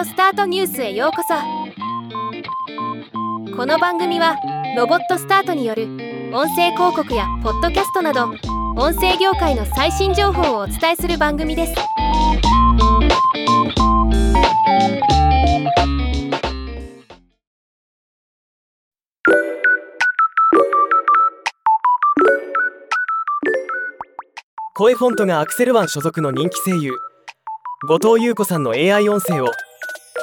オスタートニュースへようこそ。この番組はロボットスタートによる音声広告やポッドキャストなど音声業界の最新情報をお伝えする番組です。声フォントがアクセルワン所属の人気声優後藤優子さんの AI 音声を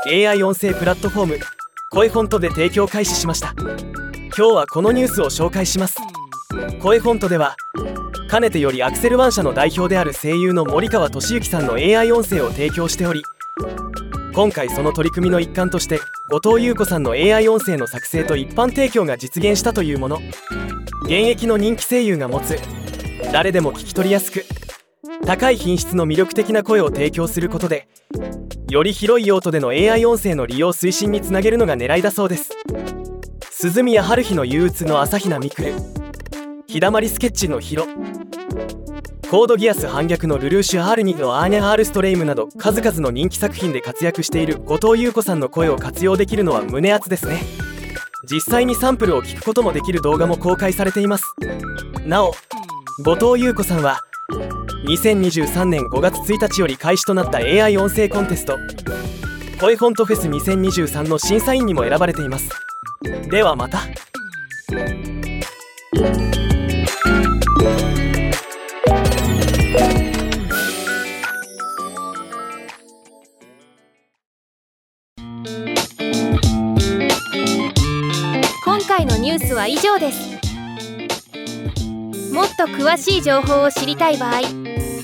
AI 音声プラットフォーム声フォントで提供開始しました。今日はこのニュースを紹介します。声フォントではかねてよりアクセルワン社の代表である声優の森川俊之さんの AI 音声を提供しており、今回その取り組みの一環として後藤優子さんの AI 音声の作成と一般提供が実現したというもの。現役の人気声優が持つ誰でも聞き取りやすく高い品質の魅力的な声を提供することで、より広い用途での AI 音声の利用推進につなげるのが狙いだそうです。涼宮ハルヒの憂鬱の朝比奈みくる、日だまりスケッチのヒロ、コードギアス反逆のルルーシュ・アールニのアーニャ・アールストレイムなど数々の人気作品で活躍している後藤優子さんの声を活用できるのは胸熱ですね。実際にサンプルを聞くこともできる動画も公開されています。なお、後藤優子さんは2023年5月1日より開始となった AI 音声コンテストCoeFontFes2023 の審査員にも選ばれています。ではまた。今回のニュースは以上です。もっと詳しい情報を知りたい場合、